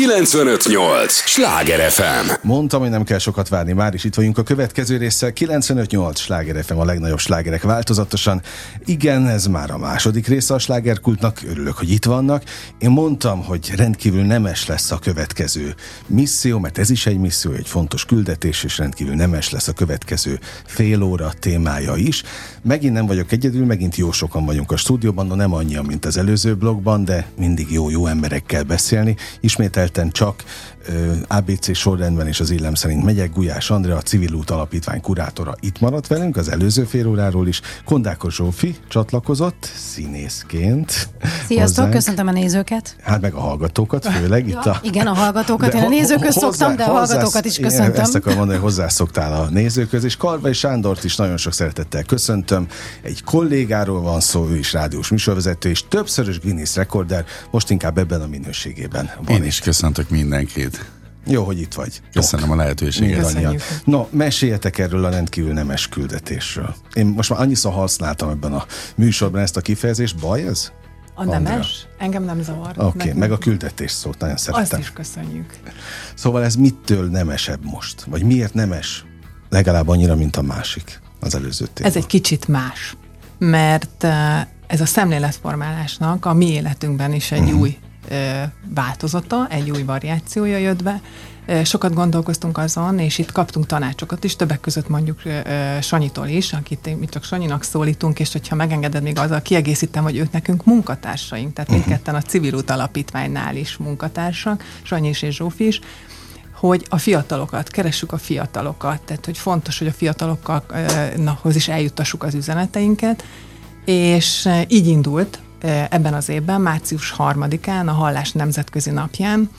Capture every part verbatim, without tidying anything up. kilencvenöt nyolc Sláger ef em. Mondtam, hogy nem kell sokat várni, már is itt vagyunk a következő résszel. kilencvenöt nyolc Sláger ef em, a legnagyobb slágerek változatosan. Igen, ez már a második része a slágerkultnak, örülök, hogy itt vannak. Én mondtam, hogy rendkívül nemes lesz a következő misszió, mert ez is egy misszió, egy fontos küldetés, és rendkívül nemes lesz a következő fél óra témája is. Megint nem vagyok egyedül, megint jó sokan vagyunk a stúdióban, no nem annyian, mint az előző blogban, de mindig jó-jó emberekkel beszélni. Ismételten csak ö, á bé cé sorrendben és az illem szerint megyek. Gulyás Andrea, a Civilút alapítvány kurátora itt maradt velünk, az előző fél óráról is. Kondákor Zsófi csatlakozott színészként. Sziasztok, hozzánk. Köszöntöm a nézőket. Hát meg a hallgatókat, főleg ja, itt a... Igen, a hallgatókat, de én a nézőköz hozzá, szoktam, de a hozzász, hallgatókat is köszöntöm. Ezt akarom mondani, hogy hozzászoktál a nézőköz, és Karvai Sándort is nagyon sok szeretettel köszöntöm. Egy kollégáról van szó, ő is rádiós műsorvezető, és többszörös Guinness rekorder, most inkább ebben a minőségében van. Én is köszöntök mindenkit. Jó, hogy itt vagy. Köszönöm a lehetőséget. No, meséljetek erről a rendkívül nemes küldetésről. Én most már annyiszor használtam ebben a műsorban ezt a kifejezést, baj ez? A nemes? Andrea. Engem nem zavar. Oké, okay, meg a küldetés szót nagyon szeretem. Azt is köszönjük. Szóval ez mitől nemesebb most? Vagy miért nemes? Legalább annyira, mint a másik, az előző téma. Ez egy kicsit más, mert ez a szemléletformálásnak a mi életünkben is egy uh-huh. új változata, egy új variációja jött be. Sokat gondolkoztunk azon, és itt kaptunk tanácsokat is, többek között mondjuk Sanyitól is, akit mi csak Sanyinak szólítunk, és hogyha megengeded, még azzal kiegészítem, hogy ők nekünk munkatársaink, tehát uh-huh. mindketten a Civilút alapítványnál is munkatársak, Sanyi is és Zsófi is, hogy a fiatalokat, keressük a fiatalokat, tehát hogy fontos, hogy a fiatalokhoz is eljuttassuk az üzeneteinket, és így indult ebben az évben, március harmadikán, a Hallás Nemzetközi Napján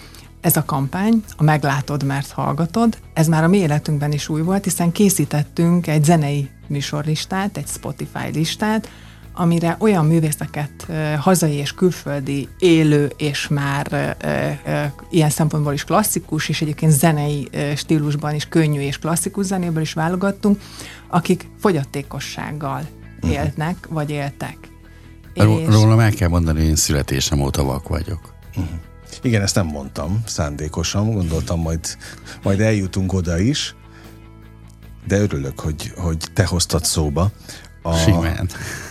ez a kampány, a Meglátod, mert hallgatod. Ez már a mi életünkben is új volt, hiszen készítettünk egy zenei műsorlistát, egy Spotify listát, amire olyan művészeket, hazai és külföldi, élő és már ilyen szempontból is klasszikus, és egyébként zenei stílusban is, könnyű és klasszikus zenéből is válogattunk, akik fogyatékossággal élnek, uh-huh. vagy éltek. És... Rólam el kell mondani, én születésem óta vak vagyok. Uh-huh. Igen, ezt nem mondtam szándékosan, gondoltam, majd, majd eljutunk oda is, de örülök, hogy, hogy te hoztad szóba. A... Simán.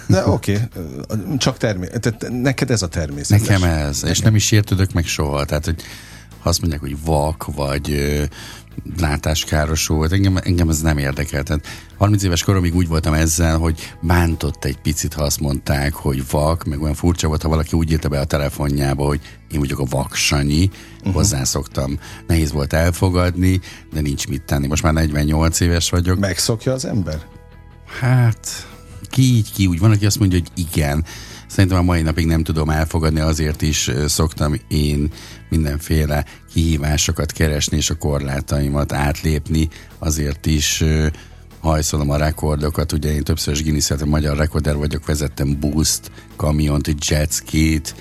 De oké, okay. Csak termé- tehát neked ez a természet. Nekem ez, Nekem. És nem is értődök meg soha. Tehát, hogy ha azt mondják, hogy vak, vagy látáskárosult, engem, engem ez nem érdekel. Tehát harminc éves koromig úgy voltam ezzel, hogy bántott egy picit, ha azt mondták, hogy vak, meg olyan furcsa volt, ha valaki úgy írta be a telefonjába, hogy én vagyok a vak Sanyi, uh-huh. hozzászoktam. Nehéz volt elfogadni, de nincs mit tenni. Most már negyvennyolc éves vagyok. Megszokja az ember? Hát, ki így, ki úgy. Van, aki azt mondja, hogy igen. Szerintem a mai napig nem tudom elfogadni, azért is szoktam én mindenféle kihívásokat keresni, és a korlátaimat átlépni, azért is hajszolom a rekordokat. Ugye én többször is Guinness-eltem, magyar rekorder vagyok, vezettem buszt, kamiont, jetskit,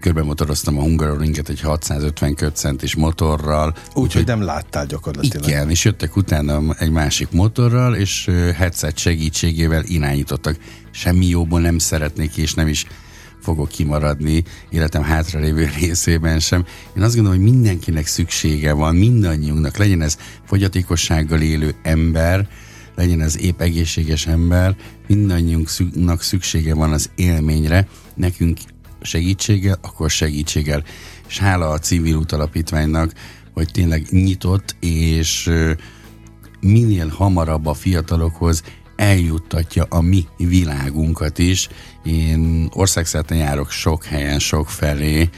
körben motoroztam a Hungaroringet egy hatszázötven köbcentis motorral. Úgyhogy úgy, nem láttál gyakorlatilag. Igen, és jöttek utána egy másik motorral, és headset segítségével irányítottak. Semmi jóból nem szeretnék, és nem is fogok kimaradni életem hátralévő részében sem. Én azt gondolom, hogy mindenkinek szüksége van, mindannyiunknak, legyen ez fogyatékossággal élő ember, legyen ez épp egészséges ember, mindannyiunknak szüksége van az élményre, nekünk segítséggel, akkor segítséggel. És hála a Civilút alapítványnak, hogy tényleg nyitott, és minél hamarabb a fiatalokhoz eljuttatja a mi világunkat is. Én országszerte járok sok helyen, sok felé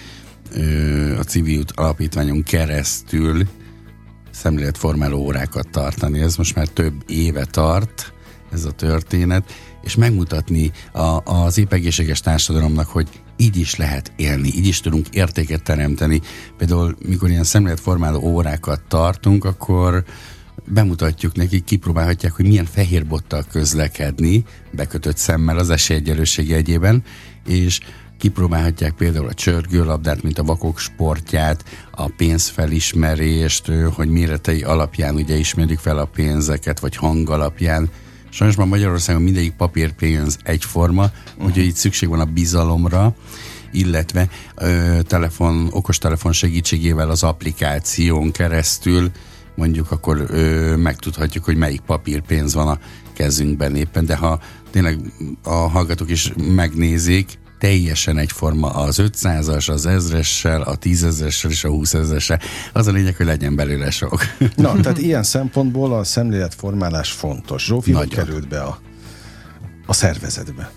a Civilút alapítványon keresztül szemléletformáló órákat tartani. Ez most már több éve tart, ez a történet, és megmutatni a, az épp egészséges társadalomnak, hogy így is lehet élni, így is tudunk értéket teremteni. Például, mikor ilyen szemléletformáló órákat tartunk, akkor bemutatjuk nekik, kipróbálhatják, hogy milyen fehérbottal közlekedni, bekötött szemmel az esélyegyenlőség jegyében, és kipróbálhatják például a csörgőlabdát, mint a vakok sportját, a pénzfelismerést, hogy méretei alapján ugye ismerjük fel a pénzeket, vagy hang alapján. Sajnos már Magyarországon mindegyik papírpénz egyforma, úgyhogy itt szükség van a bizalomra, illetve ö, telefon, okostelefon segítségével az applikáción keresztül mondjuk akkor ö, megtudhatjuk, hogy melyik papírpénz van a kezünkben éppen, de ha tényleg a hallgatók is megnézik, teljesen egyforma az ötszázas, az ezressel, a tízezressel és a húszezressel. Az a lényeg, hogy legyen belőle sok. Na, tehát ilyen szempontból a szemléletformálás fontos. Zsófi, hogy került be a, a szervezetbe?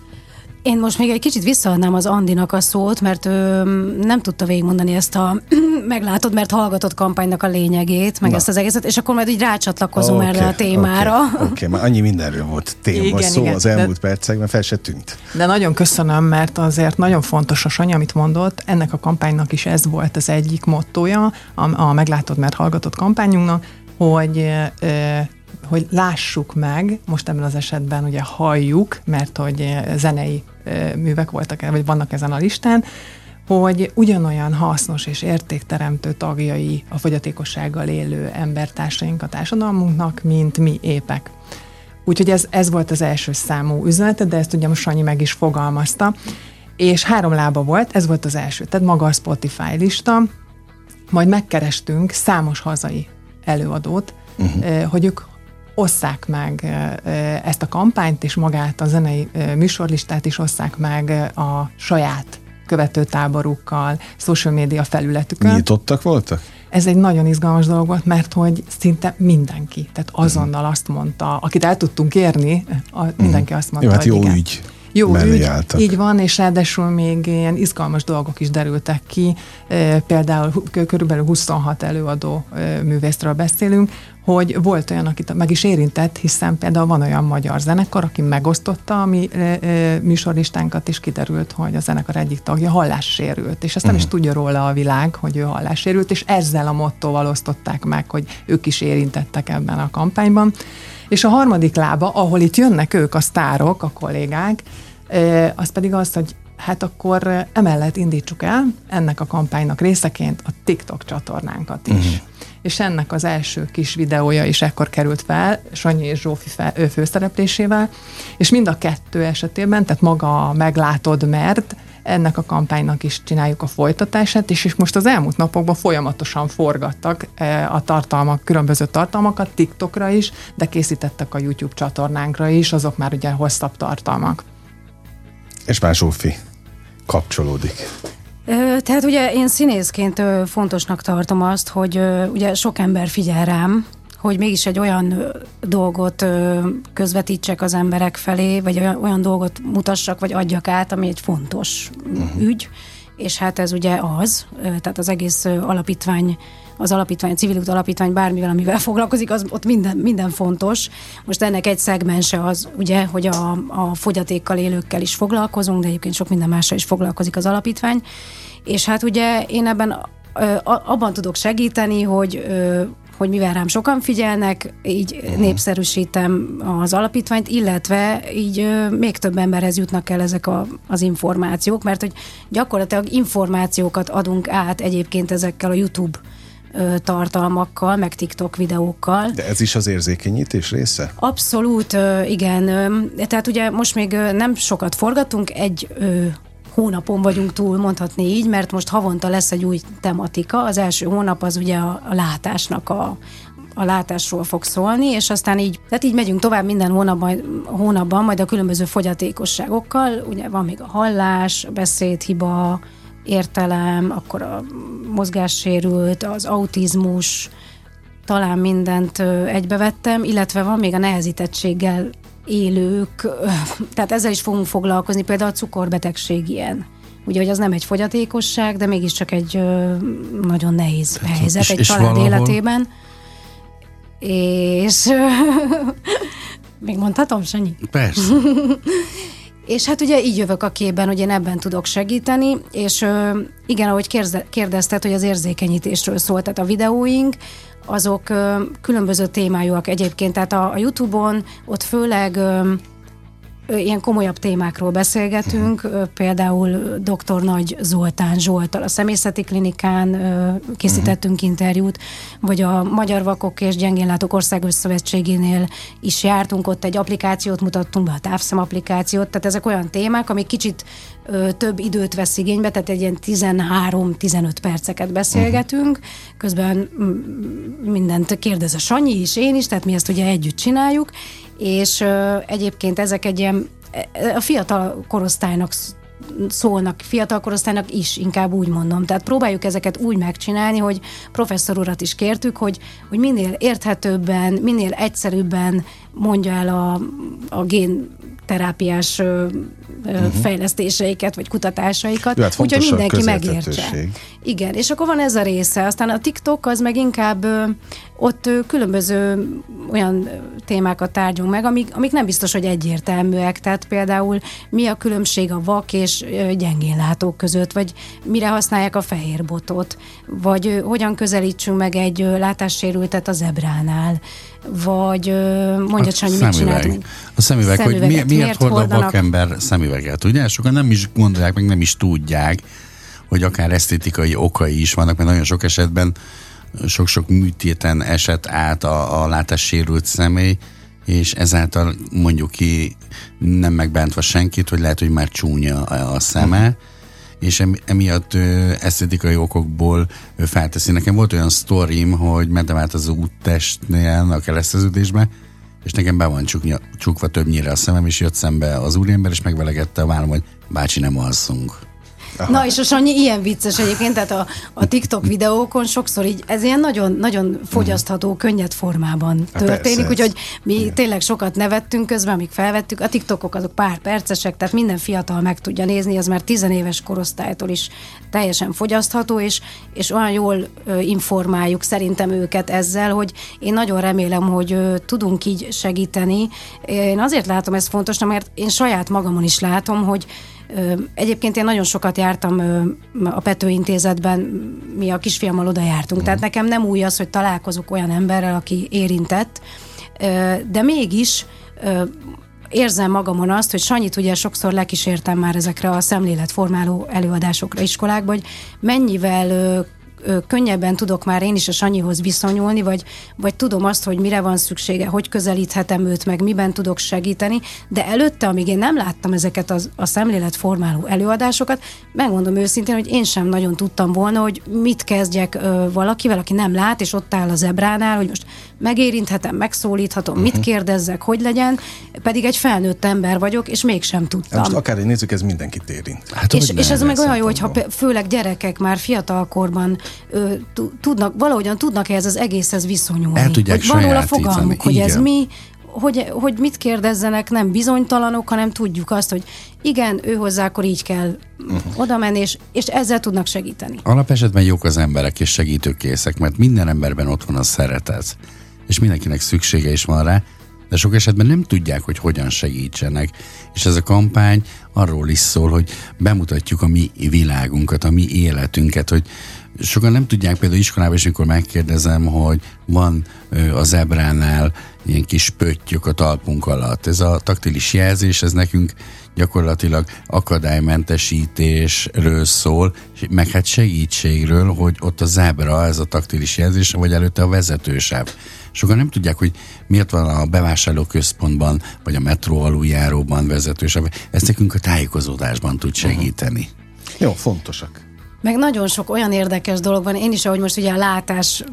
Én most még egy kicsit visszaadnám az Andinak a szót, mert ő nem tudta végigmondani ezt a meglátod, mert hallgatod kampánynak a lényegét, meg Na. ezt az egészet, és akkor majd így rácsatlakozom okay, erre a témára. Oké, okay, okay. Már annyi mindenről volt téma igen, szó igen, az elmúlt de... percekben, fel se tűnt. De nagyon köszönöm, mert azért nagyon fontos a Sanyi, amit mondott, ennek a kampánynak is ez volt az egyik mottója, a, a meglátod, mert hallgatod kampányunknak, hogy... E, hogy lássuk meg, most ebben az esetben ugye halljuk, mert hogy zenei művek voltak, vagy vannak ezen a listán, hogy ugyanolyan hasznos és értékteremtő tagjai a fogyatékossággal élő embertársaink a társadalmunknak, mint mi épek. Úgyhogy ez, ez volt az első számú üzenete, de ezt ugye most Sanyi meg is fogalmazta. És három lába volt, ez volt az első, tehát maga a Spotify lista, majd megkerestünk számos hazai előadót, uh-huh. hogy ők osszák meg ezt a kampányt, és magát a zenei műsorlistát is osszák meg a saját követőtáborukkal, social média felületükön. Nyitottak voltak? Ez egy nagyon izgalmas dolog volt, mert hogy szinte mindenki, tehát azonnal azt mondta, akit el tudtunk érni, mindenki azt mondta, jó, hát jó hogy ügy. Jó ügy, álltak. Így van, és ráadásul még ilyen izgalmas dolgok is derültek ki, például körülbelül huszonhat előadó művészről beszélünk, hogy volt olyan, akit meg is érintett, hiszen például van olyan magyar zenekar, aki megosztotta a mi műsorlistánkat, és kiderült, hogy a zenekar egyik tagja hallássérült, és ezt nem uh-huh. is tudja róla a világ, hogy ő hallássérült, és ezzel a mottóval osztották meg, hogy ők is érintettek ebben a kampányban. És a harmadik lába, ahol itt jönnek ők, a sztárok, a kollégák, az pedig az, hogy hát akkor emellett indítsuk el ennek a kampánynak részeként a TikTok csatornánkat is. Uh-huh. És ennek az első kis videója is ekkor került fel, Sanyi és Zsófi fel, ő főszereplésével, és mind a kettő esetében, tehát maga a meglátod, mert ennek a kampánynak is csináljuk a folytatását, és, és most az elmúlt napokban folyamatosan forgattak a tartalmak, különböző tartalmakat, TikTokra is, de készítettek a YouTube csatornánkra is, azok már ugye hosszabb tartalmak. És már Zsófi kapcsolódik. Tehát ugye én színészként fontosnak tartom azt, hogy ugye sok ember figyel rám, hogy mégis egy olyan dolgot közvetítsek az emberek felé, vagy olyan dolgot mutassak, vagy adjak át, ami egy fontos uh-huh. ügy, és hát ez ugye az, tehát az egész alapítvány, az alapítvány, a Civilút alapítvány bármivel, amivel foglalkozik, az ott minden, minden fontos. Most ennek egy szegmense az, ugye, hogy a, a fogyatékkal élőkkel is foglalkozunk, de egyébként sok minden mással is foglalkozik az alapítvány, és hát ugye én ebben abban tudok segíteni, hogy hogy mivel rám sokan figyelnek, így uh-huh. népszerűsítem az alapítványt, illetve így ö, még több emberhez jutnak el ezek a, az információk, mert hogy gyakorlatilag információkat adunk át egyébként ezekkel a YouTube ö, tartalmakkal, meg TikTok videókkal. De ez is az érzékenyítés része? Abszolút, ö, igen. Ö, tehát ugye most még ö, nem sokat forgatunk, egy... Ö, hónapon vagyunk túl, mondhatni így, mert most havonta lesz egy új tematika. Az első hónap az ugye a, a látásnak a, a látásról fog szólni, és aztán így, tehát így megyünk tovább minden hónapban, hónapban majd a különböző fogyatékosságokkal. Ugye van még a hallás, a beszédhiba, értelem, akkor a mozgássérült, az autizmus, talán mindent egybevettem, illetve van még a nehezítettséggel élők, tehát ezzel is fogunk foglalkozni, például a cukorbetegség ilyen. Ugye, hogy az nem egy fogyatékosság, de mégiscsak egy nagyon nehéz helyzet és, egy és család valahol... életében. És még mondhatom, Sanyi? Persze. És hát ugye így jövök a képben, hogy én ebben tudok segíteni, és igen, ahogy kérdezted, hogy az érzékenyítésről szólt, tehát a videóink, azok ö, különböző témájúak egyébként, tehát a, a YouTube-on ott főleg ö, ilyen komolyabb témákról beszélgetünk, uh-huh. például dr. Nagy Zoltán Zsolttal a Szemészeti Klinikán készítettünk uh-huh. interjút, vagy a Magyar Vakok és Gyengén Látók Országos Szövetségénél is jártunk, ott egy applikációt mutattunk be, a távszem applikációt, tehát ezek olyan témák, amik kicsit több időt vesz igénybe, tehát egy ilyen tizenhárom-tizenöt perceket beszélgetünk, közben mindent kérdez a Sanyi is, én is, tehát mi ezt ugye együtt csináljuk, és egyébként ezek egy ilyen, a fiatal korosztálynak szólnak, fiatal korosztálynak is, inkább úgy mondom. Tehát próbáljuk ezeket úgy megcsinálni, hogy professzor urat is kértük, hogy, hogy minél érthetőbben, minél egyszerűbben mondja el a, a gén terápiás uh-huh. fejlesztéseiket, vagy kutatásaikat. Jó, hát úgyhogy mindenki megértse. Igen, és akkor van ez a része. Aztán a TikTok az meg inkább ott különböző olyan témákat tárgyunk meg, amik, amik nem biztos, hogy egyértelműek. Tehát például mi a különbség a vak és gyengénlátók között, vagy mire használják a fehér botot, vagy hogyan közelítsünk meg egy látássérültet a zebránál, vagy mondja Csanyi, mit csinálni? A szemüveg, hogy mi, miért, miért hord a vakember szemüveget, ugye? Sokan nem is gondolják, meg nem is tudják, hogy akár esztétikai okai is vannak, mert nagyon sok esetben sok-sok műtéten esett át a, a látássérült személy, és ezáltal mondjuk ki nem megbántva senkit, hogy lehet, hogy már csúnya a szeme, és emiatt esztétikai okokból felteszi. Nekem volt olyan sztorim, hogy mentem át az úttestnél a kereszteződésbe, és nekem be van csuknya, csukva többnyire a szemem, és jött szembe az úriember, és megvelegette a vállam, hogy bácsi, nem alszunk. Aha. Na, és a Sanyi ilyen vicces egyébként, tehát a, a TikTok videókon sokszor így, ez ilyen nagyon, nagyon fogyasztható, könnyed formában történik, úgyhogy mi igen. tényleg sokat nevettünk közben, amíg felvettük, a TikTokok azok pár percesek, tehát minden fiatal meg tudja nézni, az már tizenéves korosztálytól is teljesen fogyasztható, és, és olyan jól informáljuk szerintem őket ezzel, hogy én nagyon remélem, hogy tudunk így segíteni. Én azért látom ezt fontosnak, mert én saját magamon is látom, hogy egyébként én nagyon sokat jártam a Pető intézetben, mi a kisfiammal oda jártunk, tehát nekem nem új az, hogy találkozok olyan emberrel, aki érintett, de mégis érzem magamon azt, hogy Sanyit ugye sokszor lekísértem már ezekre a szemléletformáló előadásokra iskolákban, hogy mennyivel könnyebben tudok már én is a Sanyihoz viszonyulni, vagy, vagy tudom azt, hogy mire van szüksége, hogy közelíthetem őt meg, miben tudok segíteni, de előtte, amíg én nem láttam ezeket az, a szemléletformáló előadásokat, megmondom őszintén, hogy én sem nagyon tudtam volna, hogy mit kezdjek ö, valakivel, aki nem lát, és ott áll a zebránál, hogy most megérinthetem, megszólíthatom, uh-huh. mit kérdezzek, hogy legyen, pedig egy felnőtt ember vagyok, és mégsem tudtam. Most akár nézzük, ez mindenkit érint. Hát, és, és ez meg olyan jó, hogyha főleg gyerekek már fiatalkorban tudnak, valahogyan tudnak ez az egészhez viszonyulni. El tudják sajátítani. Van róla fogalmuk, hogy ez mi, hogy, hogy mit kérdezzenek, nem bizonytalanok, hanem tudjuk azt, hogy igen, ő hozzá, akkor így kell uh-huh. oda menni, és, és ezzel tudnak segíteni. Alapesetben jók az emberek és segítőkészek, mert minden emberben ott van a szeretet, és mindenkinek szüksége is van rá, de sok esetben nem tudják, hogy hogyan segítsenek. És ez a kampány arról is szól, hogy bemutatjuk a mi világunkat, a mi életünket, hogy sokan nem tudják például iskolában, és amikor megkérdezem, hogy van a zebránál ilyen kis pöttyök a talpunk alatt. Ez a taktilis jelzés, ez nekünk gyakorlatilag akadálymentesítésről szól, meg hát segítségről, hogy ott a zebra, ez a taktilis jelzés, vagy előtte a vezetősáv. Sokan nem tudják, hogy miért van a bevásárlóközpontban, vagy a metró aluljáróban vezetősáv. Ez nekünk a tájékozódásban tud segíteni. Aha. Jó, fontosak. Meg nagyon sok olyan érdekes dolog van. Én is, ahogy most ugye a, látás,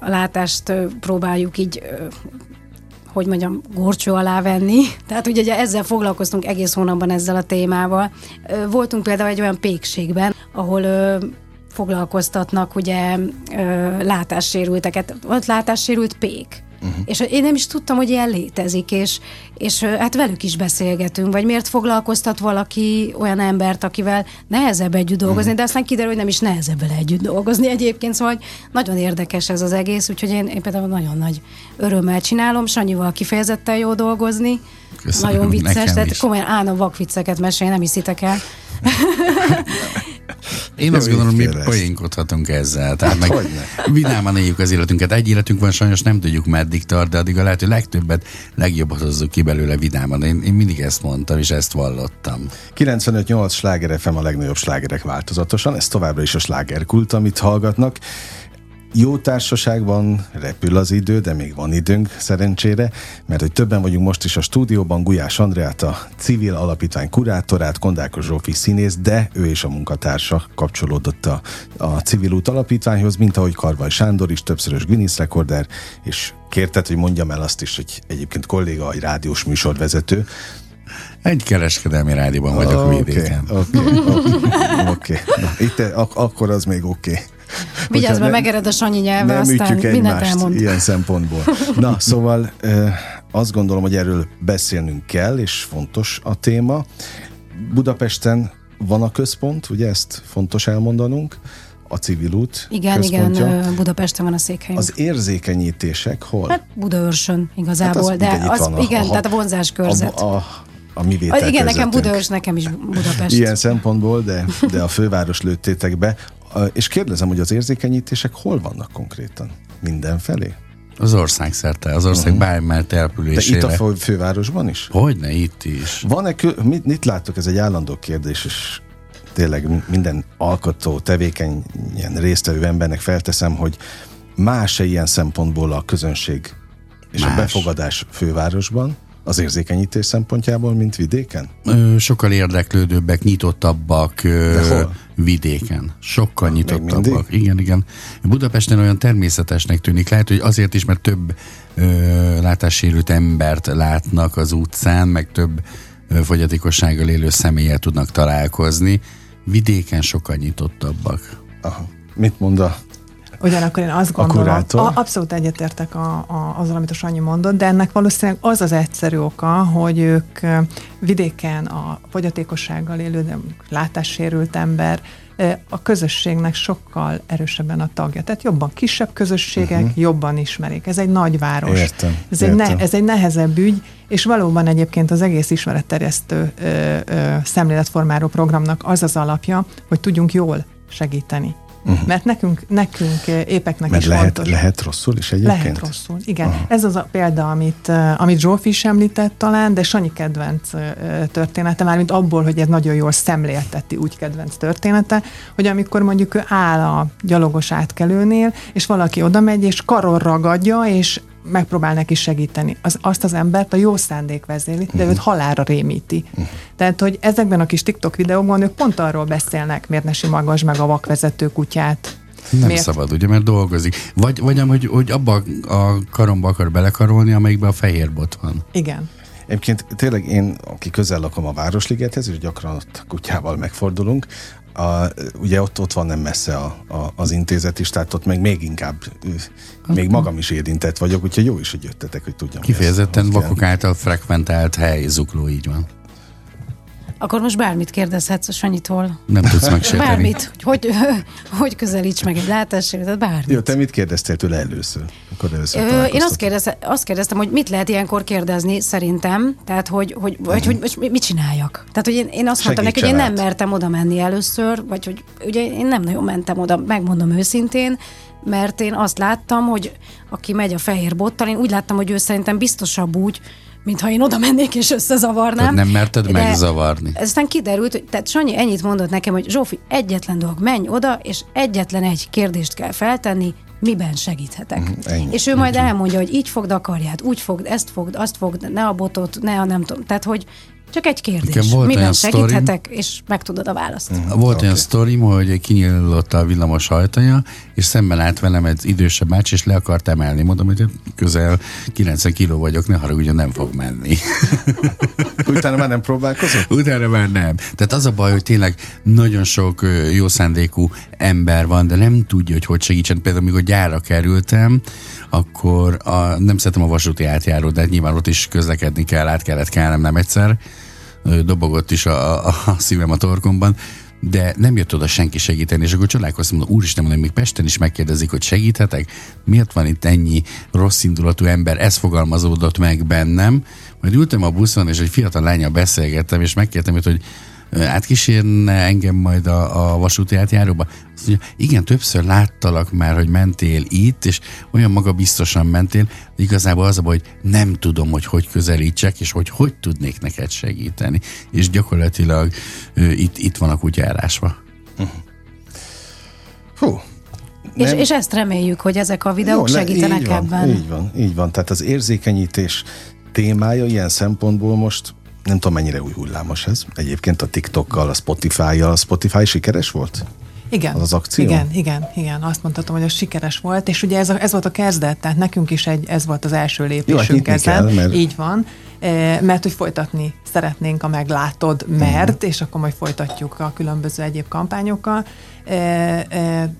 a látást próbáljuk így, hogy mondjam, gorcső alá venni. Tehát ugye ezzel foglalkoztunk egész hónapban ezzel a témával. Voltunk például egy olyan pékségben, ahol foglalkoztatnak ugye látássérülteket. Volt látássérült pék. Uh-huh. És én nem is tudtam, hogy ilyen létezik, és, és hát velük is beszélgetünk, vagy miért foglalkoztat valaki olyan embert, akivel nehezebb együtt dolgozni, uh-huh. de aztán kiderül, hogy nem is nehezebb vele együtt dolgozni egyébként, szóval nagyon érdekes ez az egész, úgyhogy én, én például nagyon nagy örömmel csinálom, Sanyival kifejezetten jó dolgozni. Köszönöm, nagyon vicces, tehát komolyan állom vakvicceket mesél, nem hiszitek el. Én azt gondolom, mi poénkodhatunk ezzel. Tehát meg vidáman éljük az életünket. Egy életünk van, sajnos nem tudjuk meddig tart, de addig a lehető legtöbbet, legjobbat hozzuk ki belőle vidáman. Én, én mindig ezt mondtam, és ezt vallottam. kilencvenöt nyolc Sláger ef em, a legnagyobb slágerek változatosan. Ez továbbra is a slágerkult, amit hallgatnak. Jó társaságban repül az idő, de még van időnk szerencsére, mert hogy többen vagyunk most is a stúdióban, Gulyás Andreát, a Civil Alapítvány kurátorát, Kondákor Zsófi színész, de ő és a munkatársa kapcsolódott a, a Civilút Alapítványhoz, mint ahogy Karvai Sándor is, többszörös Guinness rekorder, és kérted, hogy mondjam el azt is, hogy egyébként kolléga, egy rádiós műsorvezető. Egy kereskedelmi rádióban vagyok okay, vidéken. Oké, okay, okay, okay. Itt ak- akkor az még oké. Okay. Vigyázz, mert megered a Sanyi nyelve, aztán mindent elmond. Ilyen szempontból. Na, szóval azt gondolom, hogy erről beszélnünk kell, és fontos a téma. Budapesten van a központ, ugye ezt fontos elmondanunk, a Civilút központja. Igen, Budapesten van a székhelyünk. Az érzékenyítések hol? Hát Budaörsön igazából, hát az, de az, az, igen, a, tehát a vonzáskörzet. A, a, A mi vétel Igen, közöttünk. Nekem Budaörs, nekem is Budapest. Ilyen szempontból, de, de a főváros lőttétek be. És kérdezem, hogy az érzékenyítések hol vannak konkrétan? Mindenfelé? Az ország szerte, az ország uh-huh. bármely településére. De itt a fővárosban is? Hogyne, itt is. Van-e, mit, mit láttok, ez egy állandó kérdés, és tényleg minden alkotó, tevékeny, ilyen résztvevő embernek felteszem, hogy más-e ilyen szempontból a közönség és más. A befogadás fővárosban? Az érzékenyítés szempontjából, mint vidéken? Ö, sokkal érdeklődőbbek, nyitottabbak ö, vidéken. Sokkal ha, nyitottabbak. Igen, igen. Budapesten olyan természetesnek tűnik. Lehet, hogy azért is, mert több ö, látássérült embert látnak az utcán, meg több ö, fogyatékossággal élő személlyel tudnak találkozni. Vidéken sokkal nyitottabbak. Aha. Mit mond a Ugyanakkor én azt gondolom, a, abszolút egyetértek a, a, azzal, amit a Sanyi mondott, de ennek valószínűleg az az egyszerű oka, hogy ők vidéken a fogyatékossággal élő, látássérült ember a közösségnek sokkal erősebben a tagja. Tehát jobban kisebb közösségek, uh-huh. jobban ismerik. Ez egy nagyváros. Értem, ez, értem. Egy ne, ez egy nehezebb ügy, és valóban egyébként az egész ismeretterjesztő ö, ö, szemléletformáló programnak az az alapja, hogy tudjunk jól segíteni. Uh-huh. Mert nekünk, nekünk épeknek Mert is lehet, fontos. Lehet rosszul is egyébként? Lehet rosszul, igen. Aha. Ez az a példa, amit, amit Zsófi is említett talán, de Sanyi kedvenc története, mármint abból, hogy ez nagyon jól szemlélteti, úgy kedvenc története, hogy amikor mondjuk ő áll a gyalogos átkelőnél, és valaki oda megy, és karon ragadja, és megpróbál neki segíteni. Az, azt az embert a jó szándék vezéli, de uh-huh. őt halálra rémíti. Uh-huh. Tehát, hogy ezekben a kis TikTok videókban ők pont arról beszélnek, miért ne simagasd meg a vakvezető kutyát. Nem miért? Szabad, ugye, mert dolgozik. Vagy, vagy hogy, hogy abba a karomba akar belekarolni, amelyikben a fehér bot van. Igen. Egyébként tényleg én, aki közel lakom a Városligethez, és gyakran ott kutyával megfordulunk, A, ugye ott, ott van nem messze a, a, az intézet is, tehát ott meg még inkább még magam is érintett vagyok, úgyhogy jó is, hogy jöttetek, hogy tudjam. Kifejezetten vakok által frekventált hely, zugló, így van. Akkor most bármit kérdezhetsz a Sanyitól. Nem tudsz megsérteni. Bármit, hogy, hogy, hogy közelíts meg egy látássérültet, bármit. Jó, te mit kérdeztél tőle először? Akkor először Ö, én azt, kérdez, azt kérdeztem, hogy mit lehet ilyenkor kérdezni szerintem, tehát hogy, hogy, vagy, uh-huh. hogy, hogy mit csináljak. Tehát, hogy én, én azt mondtam neki, hogy én nem mertem oda menni először, vagy hogy ugye én nem nagyon mentem oda, megmondom őszintén, mert én azt láttam, hogy aki megy a fehér bottal, én úgy láttam, hogy ő szerintem biztosabb úgy, mintha én oda mennék és összezavarnám. Tehát nem merted megzavarni. Aztán kiderült, hogy tehát Sanyi ennyit mondott nekem, hogy Zsófi, egyetlen dolog, menj oda, és egyetlen egy kérdést kell feltenni, miben segíthetek. Ennyi. És ő majd Ennyi. elmondja, hogy így fogd a karját, úgy fogd, ezt fogd, azt fogd, ne a botot, ne a nem tudom. Tehát, hogy csak egy kérdés, miben segíthetek, sztorim, és megtudod a választ. Uh-huh. Volt okay. olyan sztorim, hogy kinyílott a villamos ajtaja, és szemben állt velem egy idősebb bácsi, és le akart emelni. Mondom, hogy közel kilencven kiló vagyok, ne haragudjon, nem fog menni. Utána már nem próbálkozott? Utána már nem. Tehát az a baj, hogy tényleg nagyon sok jó szándékú ember van, de nem tudja, hogy hogy segítsen. Például, amikor gyárra kerültem, akkor a, nem szeretem a vasúti átjárót, de nyilván ott is közlekedni kell, át kellett kelnem, nem egyszer. Dobogott is a, a, a szívem a torkomban, de nem jött oda senki segíteni, és akkor csodálkoztam, mondom, úristen, mondom, még Pesten is megkérdezik, hogy segíthetek? Miért van itt ennyi rossz indulatú ember? Ez fogalmazódott meg bennem. Majd ültem a buszon, és egy fiatal lányjal beszélgettem, és megkértem őt, hogy átkísérne engem majd a, a vasúti átjáróba? Azt mondja, igen, többször láttalak már, hogy mentél itt, és olyan magabiztosan mentél, hogy igazából az a baj, hogy nem tudom, hogy hogy közelítsek, és hogy hogy tudnék neked segíteni. És gyakorlatilag ő, itt, itt van a kutyárásva. Hú. És, és ezt reméljük, hogy ezek a videók Jó, segítenek így van, ebben. Így van, így van. Tehát az érzékenyítés témája ilyen szempontból most nem tudom, mennyire új hullámos ez. Egyébként a TikTokkal, a Spotify-jal. A Spotify sikeres volt? Igen. Az az akció? Igen, igen, igen. Azt mondhatom, hogy az sikeres volt, és ugye ez, a, ez volt a kezdet, tehát nekünk is egy, ez volt az első lépésünk ezen. Mert... Így van. Mert hogy folytatni szeretnénk a Meglátod, mert, uh-huh. és akkor majd folytatjuk a különböző egyéb kampányokkal,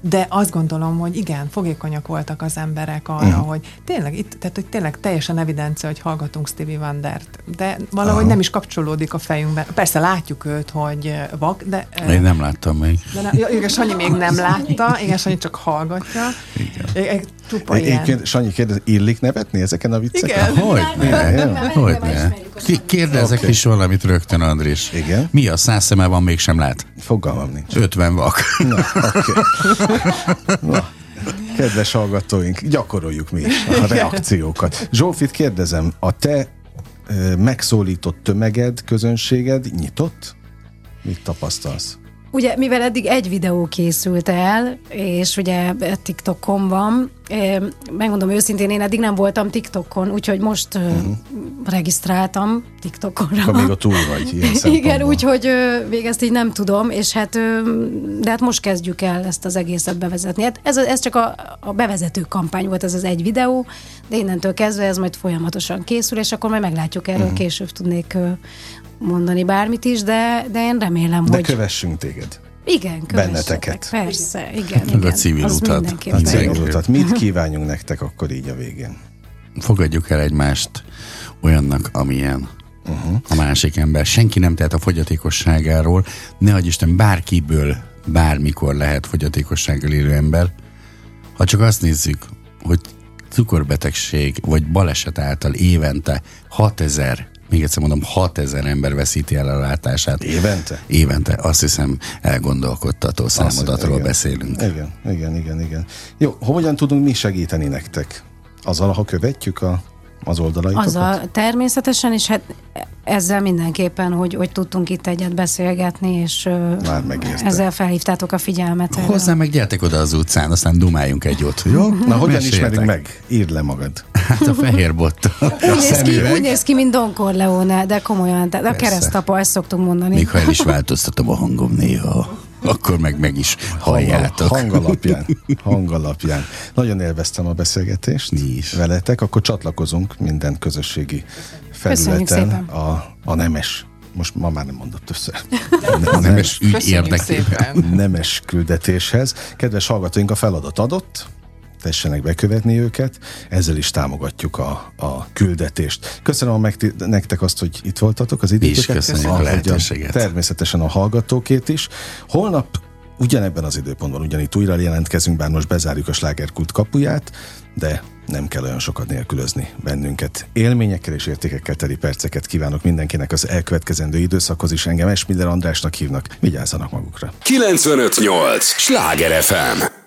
de azt gondolom, hogy igen, fogékonyak voltak az emberek arra, uh-huh. hogy tényleg itt, tehát hogy tényleg teljesen evidencia, hogy hallgatunk Stevie Wondert, de valahogy uh-huh. nem is kapcsolódik a fejünkben. Persze látjuk őt, hogy vak, de... Én nem láttam még. Igen, Sanyi még nem látta, igen, Sanyi csak hallgatja. Igen. Tupa ilyen. Sanyi kérdez, illik nevetni ezeken a vicceken? Igen. Hogy kérdezek okay. is valamit rögtön, András. Igen. Mi a száz szeme van, mégsem lát? Fogalmam nincs. ötven vak. Na, okay. Na, kedves hallgatóink, gyakoroljuk mi is a reakciókat. Zsófit kérdezem, a te ö, megszólított tömeged, közönséged nyitott? Mit tapasztalsz? Ugye, mivel eddig egy videó készült el, és ugye TikTokon van, megmondom őszintén, én eddig nem voltam TikTokon, úgyhogy most uh-huh. regisztráltam TikTokonra. Ha még a túl vagy ilyen szempontból. Igen, úgyhogy még ezt így nem tudom, és hát, de hát most kezdjük el ezt az egészet bevezetni. Hát ez, ez csak a, a bevezető kampány volt, ez az egy videó, de innentől kezdve ez majd folyamatosan készül, és akkor majd meglátjuk, erről uh-huh. később tudnék mondani bármit is, de, de én remélem, de hogy... De kövessünk téged. Igen, benneteket. Persze, igen. igen. A Civilútat. A Civilútat. Mit kívánjunk nektek akkor így a végén? Fogadjuk el egymást olyannak, amilyen uh-huh. a másik ember. Senki nem tehet a fogyatékosságáról. Ne adj Isten, bárkiből bármikor lehet fogyatékossággal élő ember. Ha csak azt nézzük, hogy cukorbetegség vagy baleset által évente hatezer még egyszer mondom, hatezer ember veszíti el a látását. Évente? Évente. Azt hiszem, elgondolkodtató számodatról igen. beszélünk. Igen, igen, igen, igen. Jó, hogyan tudunk mi segíteni nektek? Azzal, ha követjük a, az oldalaitokat? Azzal természetesen, és hát ezzel mindenképpen, hogy, hogy tudtunk itt egyet beszélgetni, és már ezzel felhívtátok a figyelmet. Hozzá meg gyertek oda az utcán, aztán dumáljunk egy jót. Jó? Na, hogyan ismerünk meg? Írd le magad. Hát a fehér bottal. Úgy, úgy néz ki, mint Don Corleone, de komolyan, de a keresztapa, ezt szoktunk mondani. Még ha el is változtatom a hangom néha, akkor meg meg is halljátok. Hang, hang alapján, hang alapján. Nagyon élveztem a beszélgetést Nis. veletek, akkor csatlakozunk minden közösségi felületen a, a nemes, most ma már nem mondott többször. A nemes ügy érdekében. Nemes küldetéshez. Kedves hallgatóink, a feladat adott, tessenek bekövetni őket, ezzel is támogatjuk a, a küldetést. Köszönöm a megti- nektek azt, hogy itt voltatok az időtöket. És köszönjük a lehetőséget. Természetesen a hallgatókét is. Holnap ugyanebben az időpontban ugyanitt újra jelentkezünk, bár most bezárjuk a Sláger Kult kapuját, de nem kell olyan sokat nélkülözni bennünket. Élményekkel és értékekkel teli perceket kívánok mindenkinek az elkövetkezendő időszakhoz is. Engem S. Miller Andrásnak hívnak. Vigyázzanak magukra. kilencvenöt nyolc Sláger ef em